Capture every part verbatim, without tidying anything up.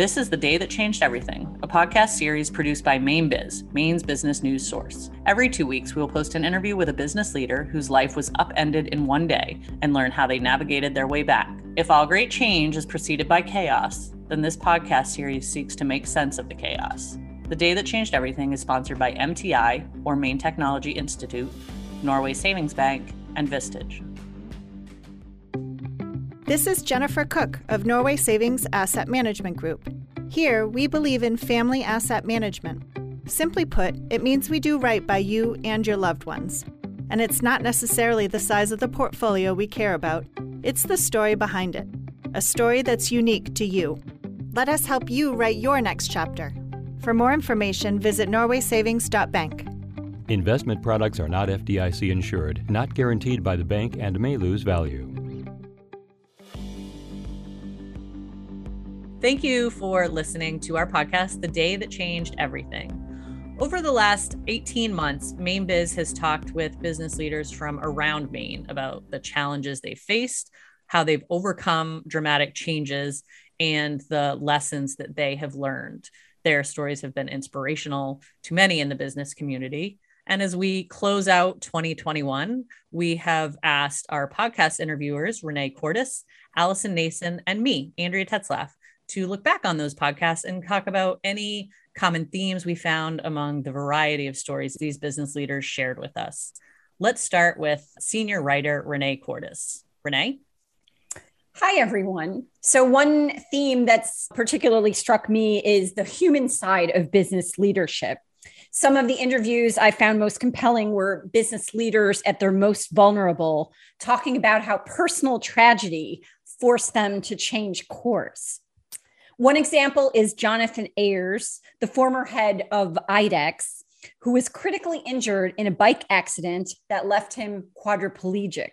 This is the day that changed everything, a podcast series produced by Maine Biz, Maine's business news source. Every two weeks, we will post an interview with a business leader whose life was upended in one day and learn how they navigated their way back. If all great change is preceded by chaos, then this podcast series seeks to make sense of the chaos. The Day That Changed Everything is sponsored by M T I, or Maine Technology Institute, Norway Savings Bank, and Vistage. This is Jennifer Cook of Norway Savings Asset Management Group. Here, we believe in family asset management. Simply put, it means we do right by you and your loved ones. And it's not necessarily the size of the portfolio we care about. It's the story behind it, a story that's unique to you. Let us help you write your next chapter. For more information, visit norway savings dot bank. Investment products are not F D I C insured, not guaranteed by the bank, and may lose value. Thank you for listening to our podcast, The Day That Changed Everything. Over the last eighteen months, Maine Biz has talked with business leaders from around Maine about the challenges they faced, how they've overcome dramatic changes, and the lessons that they have learned. Their stories have been inspirational to many in the business community. And as we close out twenty twenty-one, we have asked our podcast interviewers, Renee Cordes, Allison Nason, and me, Andrea Tetzlaff, to look back on those podcasts and talk about any common themes we found among the variety of stories these business leaders shared with us. Let's start with senior writer Renee Cordes. Renee? Hi, everyone. So one theme that's particularly struck me is the human side of business leadership. Some of the interviews I found most compelling were business leaders at their most vulnerable, talking about how personal tragedy forced them to change course. One example is Jonathan Ayers, the former head of I D E X, who was critically injured in a bike accident that left him quadriplegic.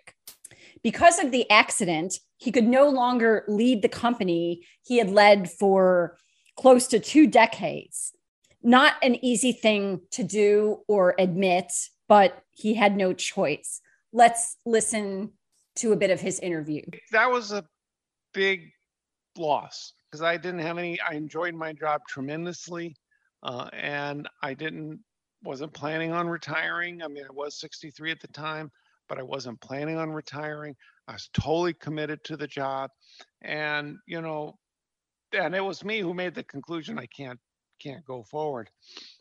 Because of the accident, he could no longer lead the company he had led for close to two decades. Not an easy thing to do or admit, but he had no choice. Let's listen to a bit of his interview. That was a big loss. Because I didn't have any, I enjoyed my job tremendously, uh, and I didn't, wasn't planning on retiring. I mean, I was sixty-three at the time, but I wasn't planning on retiring. I was totally committed to the job, and you know, and it was me who made the conclusion I can't, can't go forward.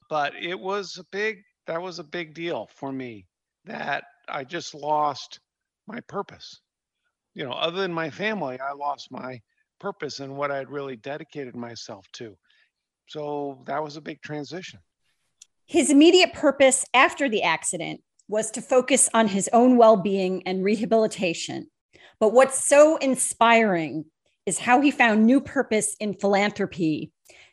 But it was a big, that was a big deal for me that I just lost my purpose. You know, other than my family, I lost my purpose and what I'd really dedicated myself to. So that was a big transition. His immediate purpose after the accident was to focus on his own well-being and rehabilitation. But what's so inspiring is how he found new purpose in philanthropy,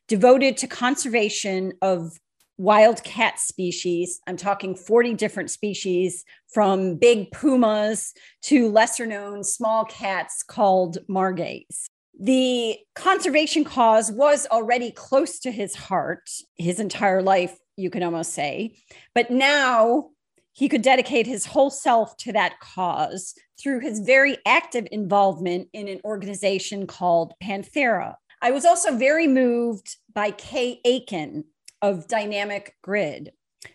devoted to conservation of wild cat species. I'm talking forty different species, from big pumas to lesser-known small cats called margays. The conservation cause was already close to his heart, his entire life, you could almost say. But now he could dedicate his whole self to that cause through his very active involvement in an organization called Panthera. I was also very moved by Kay Aiken of Dynamic Grid,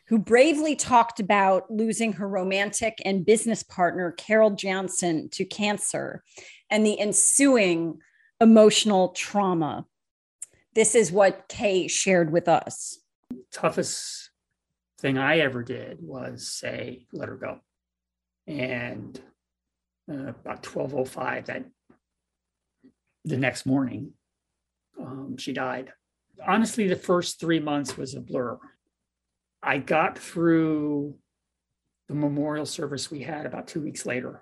who bravely talked about losing her romantic and business partner, Carol Johnson, to cancer and the ensuing emotional trauma. This is what Kay shared with us. Toughest thing I ever did was say, let her go. And uh, about twelve oh five, that the next morning, um, she died. Honestly, the first three months was a blur. I got through the memorial service we had about two weeks later,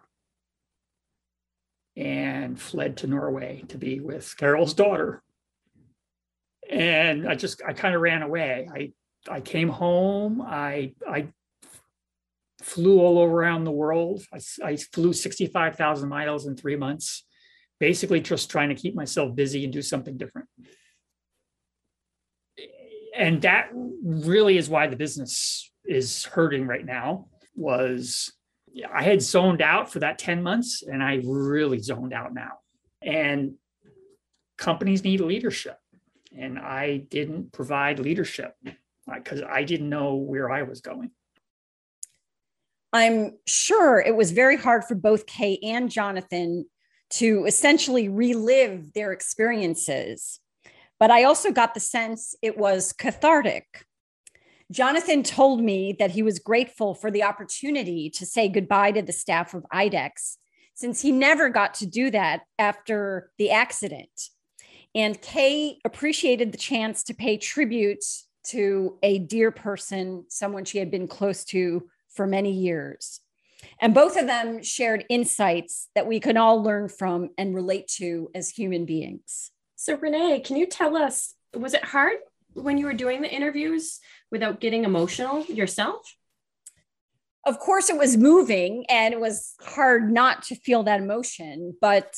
and fled to Norway to be with Carol's daughter. And I just, I kind of ran away. I I came home, I I flew all around the world. I, I flew sixty-five thousand miles in three months, basically just trying to keep myself busy and do something different. And that really is why the business is hurting right now, was I had zoned out for that ten months, and I really zoned out now. And companies need leadership. and I didn't provide leadership because I didn't know where I was going. I'm sure it was very hard for both Kay and Jonathan to essentially relive their experiences, but I also got the sense it was cathartic. Jonathan told me that he was grateful for the opportunity to say goodbye to the staff of I D E X, since he never got to do that after the accident. And Kay appreciated the chance to pay tribute to a dear person, someone she had been close to for many years. And both of them shared insights that we can all learn from and relate to as human beings. So Renee, can you tell us, was it hard when you were doing the interviews without getting emotional yourself? Of course, it was moving and it was hard not to feel that emotion, but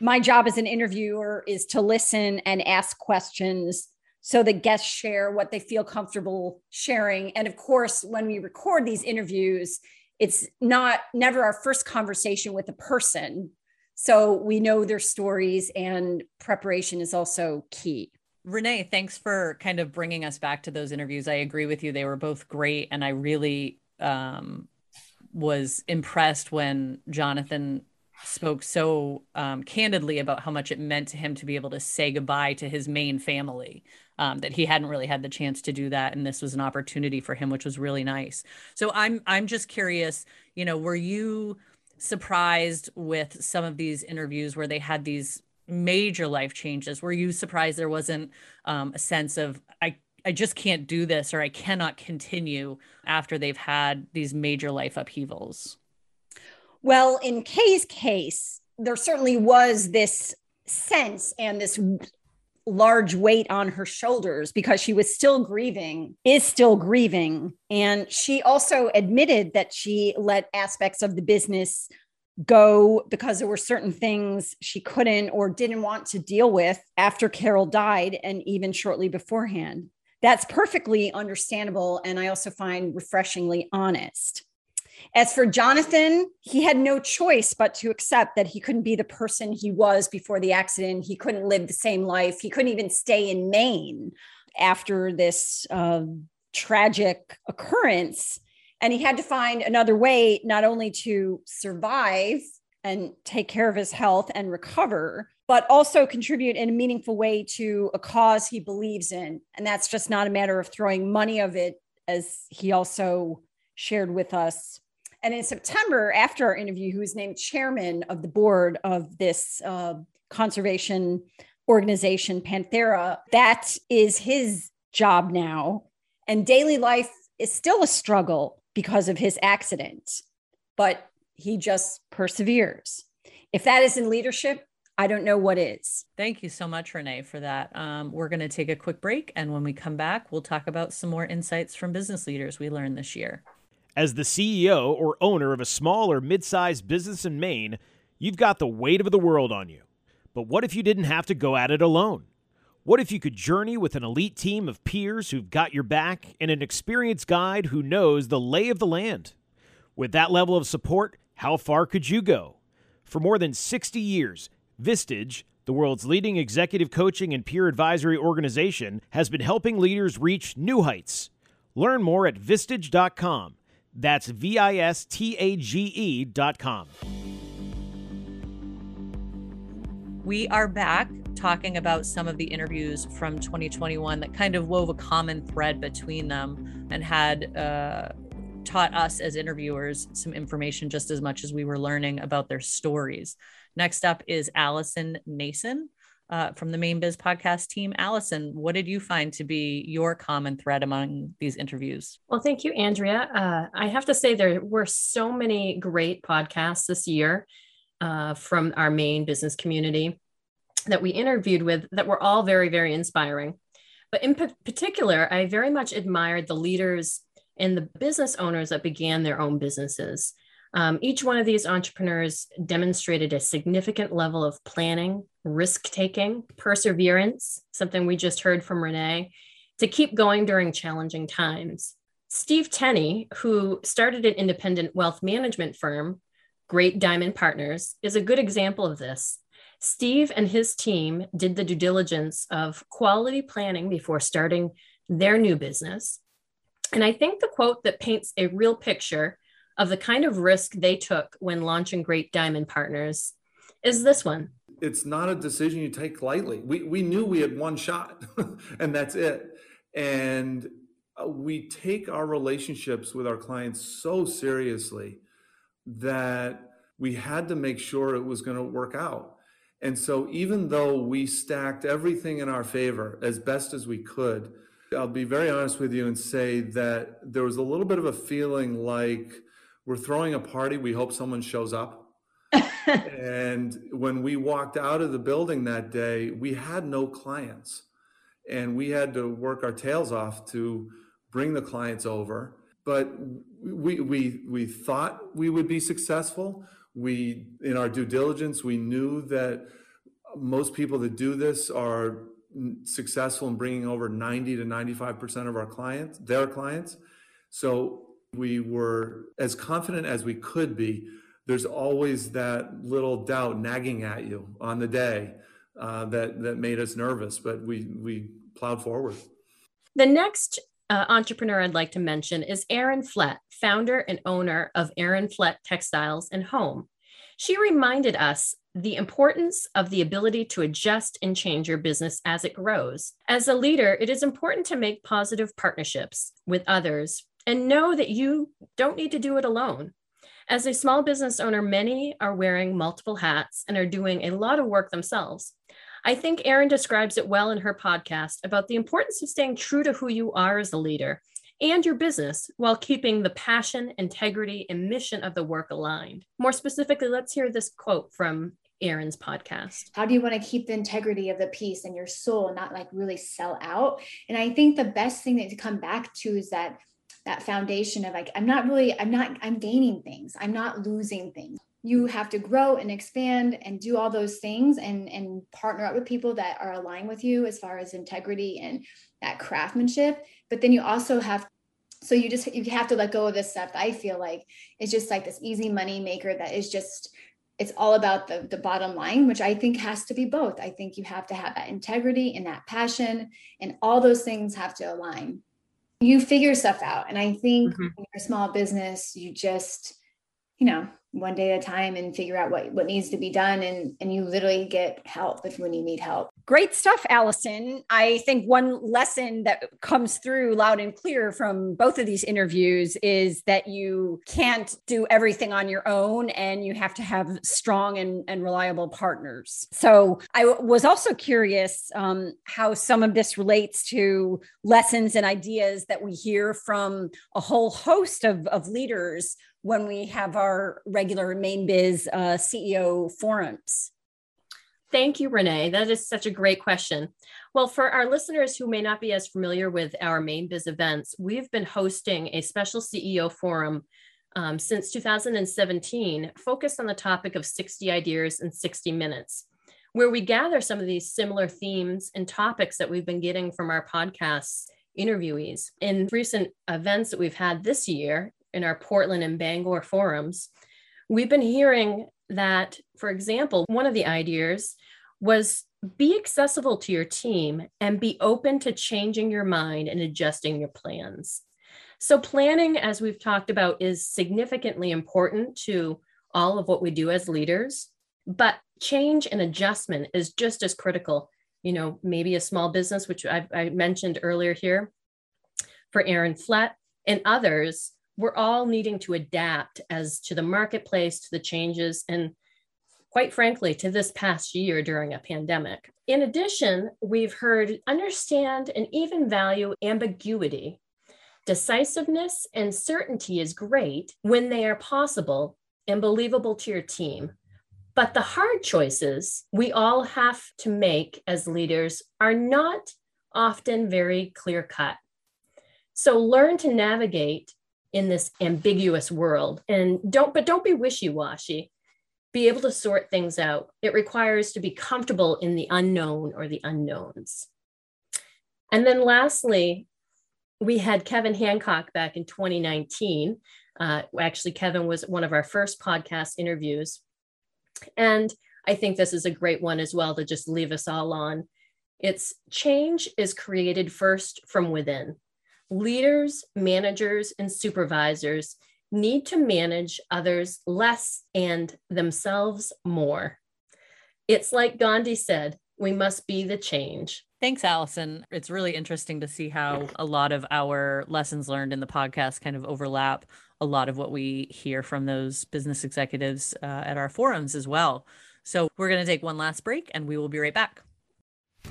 my job as an interviewer is to listen and ask questions so that guests share what they feel comfortable sharing. And of course, when we record these interviews, it's not never our first conversation with a person. So we know their stories, and preparation is also key. Renee, thanks for kind of bringing us back to those interviews. I agree with you. They were both great. And I really um, was impressed when Jonathan spoke so um, candidly about how much it meant to him to be able to say goodbye to his Maine family, um, that he hadn't really had the chance to do that. And this was an opportunity for him, which was really nice. So I'm, I'm just curious, you know, were you surprised with some of these interviews where they had these major life changes? Were you surprised there wasn't um, a sense of, I, I just can't do this, or I cannot continue after they've had these major life upheavals? Well, in Kay's case, there certainly was this sense and this large weight on her shoulders because she was still grieving, is still grieving. And she also admitted that she let aspects of the business go because there were certain things she couldn't or didn't want to deal with after Carol died and even shortly beforehand. That's perfectly understandable, and I also find refreshingly honest. As for Jonathan, he had no choice but to accept that he couldn't be the person he was before the accident. He couldn't live the same life. He couldn't even stay in Maine after this uh, tragic occurrence. And he had to find another way not only to survive and take care of his health and recover, but also contribute in a meaningful way to a cause he believes in. And that's just not a matter of throwing money of it, as he also shared with us. And in September, after our interview, he was named chairman of the board of this uh, conservation organization, Panthera. That is his job now. And daily life is still a struggle because of his accident, but he just perseveres. If that isn't leadership, I don't know what is. Thank you so much, Renee, for that. Um, we're going to take a quick break. And when we come back, we'll talk about some more insights from business leaders we learned this year. As the C E O or owner of a small or mid-sized business in Maine, you've got the weight of the world on you. But what if you didn't have to go at it alone? What if you could journey with an elite team of peers who've got your back and an experienced guide who knows the lay of the land? With that level of support, how far could you go? For more than sixty years, Vistage, the world's leading executive coaching and peer advisory organization, has been helping leaders reach new heights. Learn more at vistage dot com. That's V I S T A G E dot com. We are back talking about some of the interviews from twenty twenty-one that kind of wove a common thread between them and had uh, taught us as interviewers some information just as much as we were learning about their stories. Next up is Allison Nason uh, from the Maine Biz podcast team. Allison, what did you find to be your common thread among these interviews? Well, thank you, Andrea. Uh, I have to say there were so many great podcasts this year uh, from our Maine business community that we interviewed with that were all very, very inspiring. But in p- particular, I very much admired the leaders and the business owners that began their own businesses. Um, each one of these entrepreneurs demonstrated a significant level of planning, risk-taking, perseverance, something we just heard from Renee, to keep going during challenging times. Steve Tenney, who started an independent wealth management firm, Great Diamond Partners, is a good example of this. Steve and his team did the due diligence of quality planning before starting their new business. And I think the quote that paints a real picture of the kind of risk they took when launching Great Diamond Partners is this one. It's not a decision you take lightly. We we knew we had one shot and that's it. And we take our relationships with our clients so seriously that we had to make sure it was going to work out. And so even though we stacked everything in our favor as best as we could, I'll be very honest with you and say that there was a little bit of a feeling like we're throwing a party, we hope someone shows up. And when we walked out of the building that day, we had no clients. And we had to work our tails off to bring the clients over. But we we we thought we would be successful. We, in our due diligence, we knew that most people that do this are successful in bringing over ninety to ninety-five percent of our clients, their clients. So we were as confident as we could be. There's always that little doubt nagging at you on the day uh, that, that made us nervous, but we, we plowed forward. The next uh, entrepreneur I'd like to mention is Erin Flett, founder and owner of Erin Flett Textiles and Home. She reminded us the importance of the ability to adjust and change your business as it grows. As a leader, it is important to make positive partnerships with others and know that you don't need to do it alone. As a small business owner, many are wearing multiple hats and are doing a lot of work themselves. I think Erin describes it well in her podcast about the importance of staying true to who you are as a leader and your business while keeping the passion, integrity, and mission of the work aligned. More specifically, let's hear this quote from Erin's podcast. How do you want to keep the integrity of the piece and your soul, not like really sell out? And I think the best thing that to come back to is that that foundation of like, I'm not really, I'm not, I'm gaining things. I'm not losing things. You have to grow and expand and do all those things and, and partner up with people that are aligned with you as far as integrity and that craftsmanship. But then you also have, so you just, you have to let go of this stuff that I feel like it's just like this easy money maker that is just, it's all about the, the bottom line, which I think has to be both. I think you have to have that integrity and that passion and all those things have to align. You figure stuff out. And I think mm-hmm. when you're a small business, you just, you know, one day at a time and figure out what, what needs to be done. And, and you literally get help if when you need help. Great stuff, Allison. I think one lesson that comes through loud and clear from both of these interviews is that you can't do everything on your own and you have to have strong and, and reliable partners. So I w- was also curious um, how some of this relates to lessons and ideas that we hear from a whole host of, of leaders when we have our regular Maine Biz uh, C E O forums. Thank you, Renee. That is such a great question. Well, for our listeners who may not be as familiar with our Maine Biz events, we've been hosting a special C E O forum um, since two thousand seventeen, focused on the topic of sixty ideas in sixty minutes, where we gather some of these similar themes and topics that we've been getting from our podcast interviewees. In recent events that we've had this year, in our Portland and Bangor forums, we've been hearing that, for example, one of the ideas was be accessible to your team and be open to changing your mind and adjusting your plans. So planning, as we've talked about, is significantly important to all of what we do as leaders, but change and adjustment is just as critical. You know, maybe a small business, which I, I mentioned earlier here for Erin Flett and others, we're all needing to adapt as to the marketplace, to the changes, and quite frankly, to this past year during a pandemic. In addition, we've heard understand and even value ambiguity. Decisiveness and certainty is great when they are possible and believable to your team. But the hard choices we all have to make as leaders are not often very clear-cut. So learn to navigate in this ambiguous world. And don't, but don't be wishy-washy. Be able to sort things out. It requires to be comfortable in the unknown or the unknowns. And then lastly, we had Kevin Hancock back in twenty nineteen. Uh, actually, Kevin was one of our first podcast interviews. And I think this is a great one as well to just leave us all on. It's change is created first from within. Leaders, managers, and supervisors need to manage others less and themselves more. It's like Gandhi said, we must be the change. Thanks, Allison. It's really interesting to see how a lot of our lessons learned in the podcast kind of overlap a lot of what we hear from those business executives uh, at our forums as well. So we're going to take one last break and we will be right back.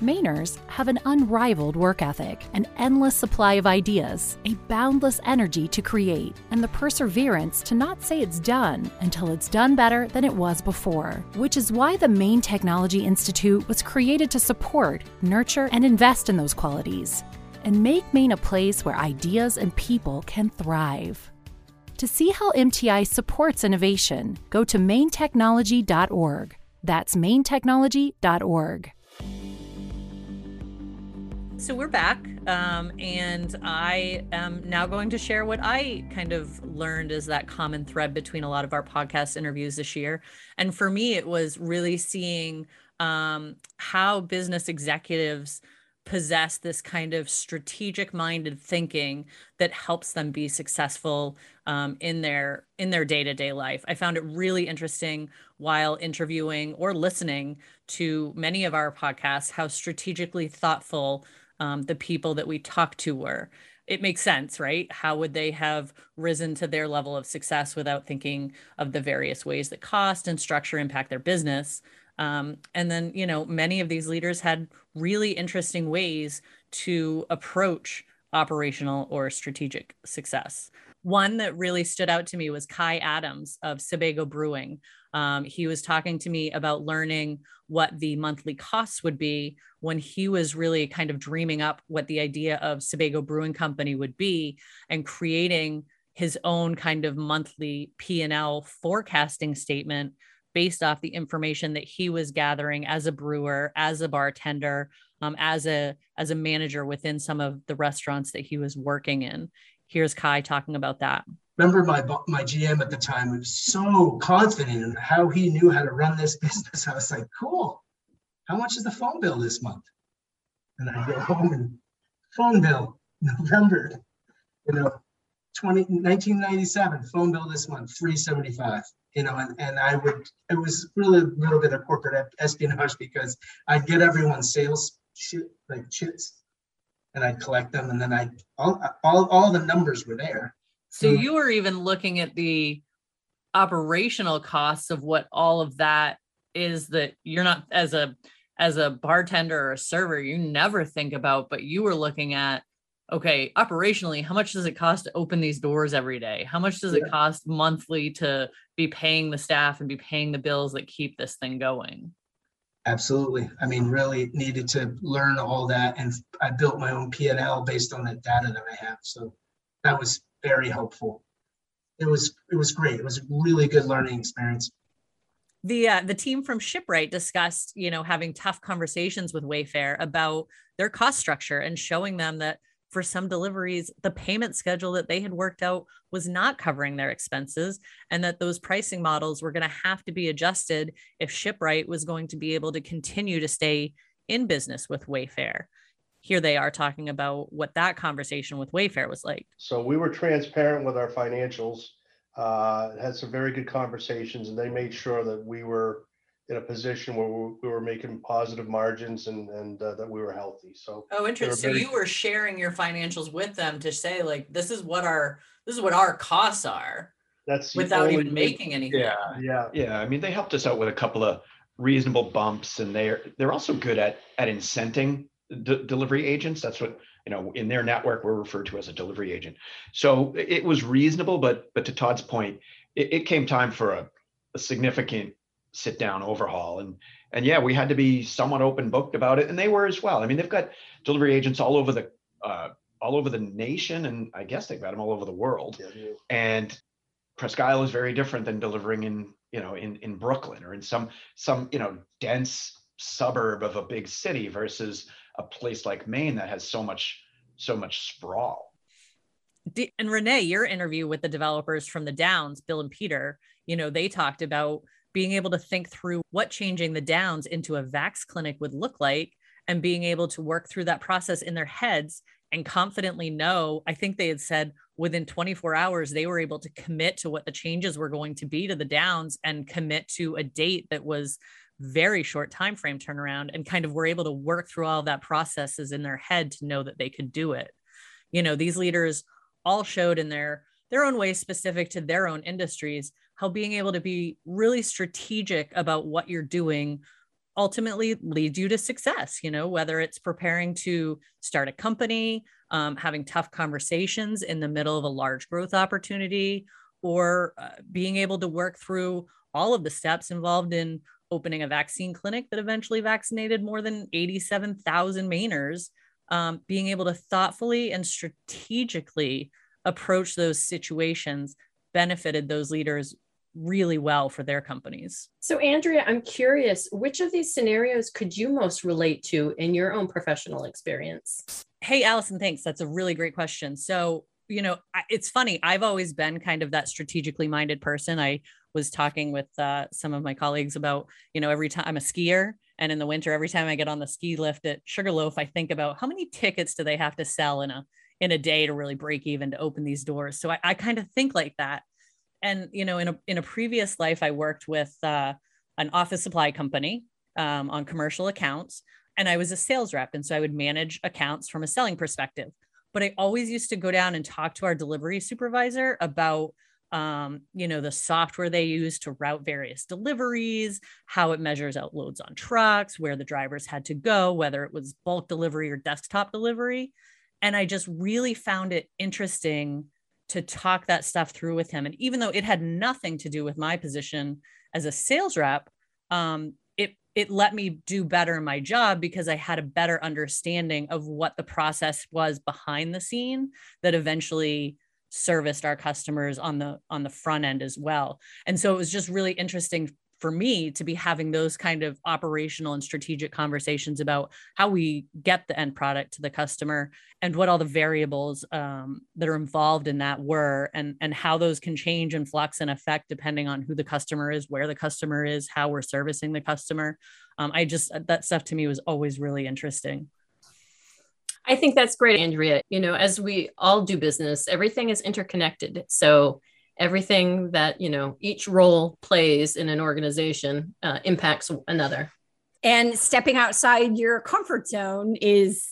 Mainers have an unrivaled work ethic, an endless supply of ideas, a boundless energy to create, and the perseverance to not say it's done until it's done better than it was before, which is why the Maine Technology Institute was created to support, nurture, and invest in those qualities, and make Maine a place where ideas and people can thrive. To see how M T I supports innovation, go to maine technology dot org. That's maine technology dot org. So we're back, um, and I am now going to share what I kind of learned as that common thread between a lot of our podcast interviews this year. And for me, it was really seeing um, how business executives possess this kind of strategic-minded thinking that helps them be successful um, in their in their day-to-day life. I found it really interesting while interviewing or listening to many of our podcasts how strategically thoughtful Um, the people that we talked to were. It makes sense, right? How would they have risen to their level of success without thinking of the various ways that cost and structure impact their business? Um, and then, you know, many of these leaders had really interesting ways to approach operational or strategic success. One that really stood out to me was Kai Adams of Sebago Brewing. Um, he was talking to me about learning what the monthly costs would be when he was really kind of dreaming up what the idea of Sebago Brewing Company would be and creating his own kind of monthly P and L forecasting statement based off the information that he was gathering as a brewer, as a bartender, um, as a as a manager within some of the restaurants that he was working in. Here's Kai talking about that. Remember my my G M at the time was so confident in how he knew how to run this business. I was like, cool. How much is the phone bill this month? And I go home and phone bill, November, you know, nineteen ninety-seven, phone bill this month, three seventy-five, you know, and, and I would, it was really a little bit of corporate espionage because I'd get everyone's sales shit, like chits, and I'd collect them. And then I, all, all, all the numbers were there. So you were even looking at the operational costs of what all of that is that you're not as a as a bartender or a server, you never think about, but you were looking at, okay, operationally, how much does it cost to open these doors every day? How much does yeah. it cost monthly to be paying the staff and be paying the bills that keep this thing going? Absolutely. I mean, really needed to learn all that. And I built my own P and L based on that data that I have. So that was very helpful. It was it was great. It was a really good learning experience. The uh, the team from Shipwright discussed, you know, having tough conversations with Wayfair about their cost structure and showing them that for some deliveries, the payment schedule that they had worked out was not covering their expenses and that those pricing models were going to have to be adjusted if Shipwright was going to be able to continue to stay in business with Wayfair. Here they are talking about what that conversation with Wayfair was like. So we were transparent with our financials, uh, had some very good conversations, and they made sure that we were in a position where we were making positive margins and, and uh, that we were healthy. So oh, interesting. Very- so you were sharing your financials with them to say, like, this is what our this is what our costs are. That's without only, even making anything. Yeah, yeah, yeah. I mean, they helped us out with a couple of reasonable bumps, and they're they're also good at at incenting D- delivery agents. That's what, you know, in their network, we're referred to as a delivery agent. So it was reasonable, but but to Todd's point, it, it came time for a, a significant sit down overhaul. And, and yeah, we had to be somewhat open booked about it. And they were as well. I mean, they've got delivery agents all over the, uh, all over the nation. And I guess they've got them all over the world. Yeah, and Presque Isle is very different than delivering in, you know, in, in Brooklyn or in some, some, you know, dense suburb of a big city versus a place like Maine that has so much, so much sprawl. And Renee, your interview with the developers from the Downs, Bill and Peter, you know, they talked about being able to think through what changing the Downs into a vax clinic would look like and being able to work through that process in their heads and confidently know, I think they had said within twenty-four hours, they were able to commit to what the changes were going to be to the Downs and commit to a date that was very short time frame turnaround, and kind of were able to work through all of that processes in their head to know that they could do it. You know, these leaders all showed in their their own ways specific to their own industries, how being able to be really strategic about what you're doing ultimately leads you to success, you know, whether it's preparing to start a company, um, having tough conversations in the middle of a large growth opportunity, or uh, being able to work through all of the steps involved in opening a vaccine clinic that eventually vaccinated more than eighty-seven thousand Mainers, um, being able to thoughtfully and strategically approach those situations benefited those leaders really well for their companies. So Andrea, I'm curious, which of these scenarios could you most relate to in your own professional experience? Hey, Allison, thanks. That's a really great question. So, you know, it's funny, I've always been kind of that strategically minded person. I was talking with uh, some of my colleagues about, you know, every time I'm a skier, and in the winter, every time I get on the ski lift at Sugarloaf, I think about how many tickets do they have to sell in a in a day to really break even, to open these doors. So I, I kind of think like that. And, you know, in a, in a previous life, I worked with uh, an office supply company um, on commercial accounts, and I was a sales rep. And so I would manage accounts from a selling perspective, but I always used to go down and talk to our delivery supervisor about, um, you know, the software they use to route various deliveries, how it measures out loads on trucks, where the drivers had to go, whether it was bulk delivery or desktop delivery. And I just really found it interesting to talk that stuff through with him. And even though it had nothing to do with my position as a sales rep, um, it, it let me do better in my job because I had a better understanding of what the process was behind the scene that eventually serviced our customers on the, on the front end as well. And so it was just really interesting for me to be having those kind of operational and strategic conversations about how we get the end product to the customer and what all the variables um, that are involved in that were, and, and how those can change and flux and affect depending on who the customer is, where the customer is, how we're servicing the customer. Um, I just, that stuff to me was always really interesting. I think that's great, Andrea. You know, as we all do business, everything is interconnected. So everything that, you know, each role plays in an organization uh, impacts another. And stepping outside your comfort zone is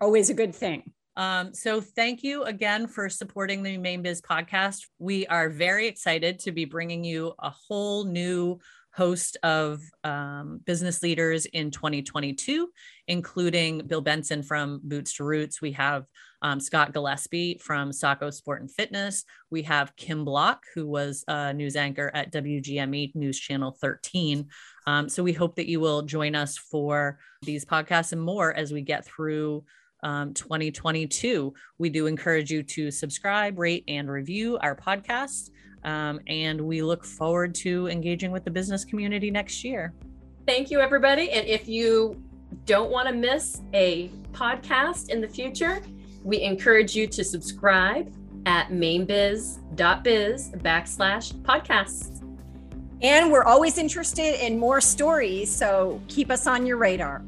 always a good thing. Um, so thank you again for supporting the Maine Biz podcast. We are very excited to be bringing you a whole new host of um, business leaders in twenty twenty-two, including Bill Benson from Boots to Roots. We have um, Scott Gillespie from Saco Sport and Fitness. We have Kim Block, who was a news anchor at W G M E News Channel thirteen. Um, so we hope that you will join us for these podcasts and more as we get through Um, twenty twenty-two. We do encourage you to subscribe, rate, and review our podcast. Um, and we look forward to engaging with the business community next year. Thank you, everybody. And if you don't want to miss a podcast in the future, we encourage you to subscribe at mainebiz.biz backslash podcasts. And we're always interested in more stories, so keep us on your radar.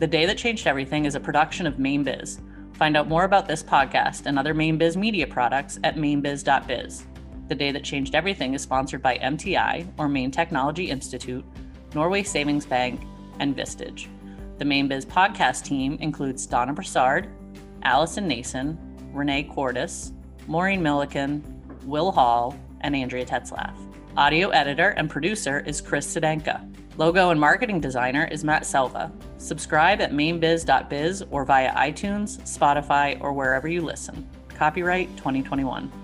The Day That Changed Everything is a production of Maine Biz. Find out more about this podcast and other Maine Biz media products at mainebiz.biz. The Day That Changed Everything is sponsored by M T I, or Maine Technology Institute, Norway Savings Bank, and Vistage. The Maine Biz podcast team includes Donna Broussard, Allison Nason, Renee Cordes, Maureen Milliken, Will Hall, and Andrea Tetzlaff. Audio editor and producer is Chris Sedanka. Logo and marketing designer is Matt Selva. Subscribe at mainebiz.biz or via iTunes, Spotify, or wherever you listen. Copyright twenty twenty-one.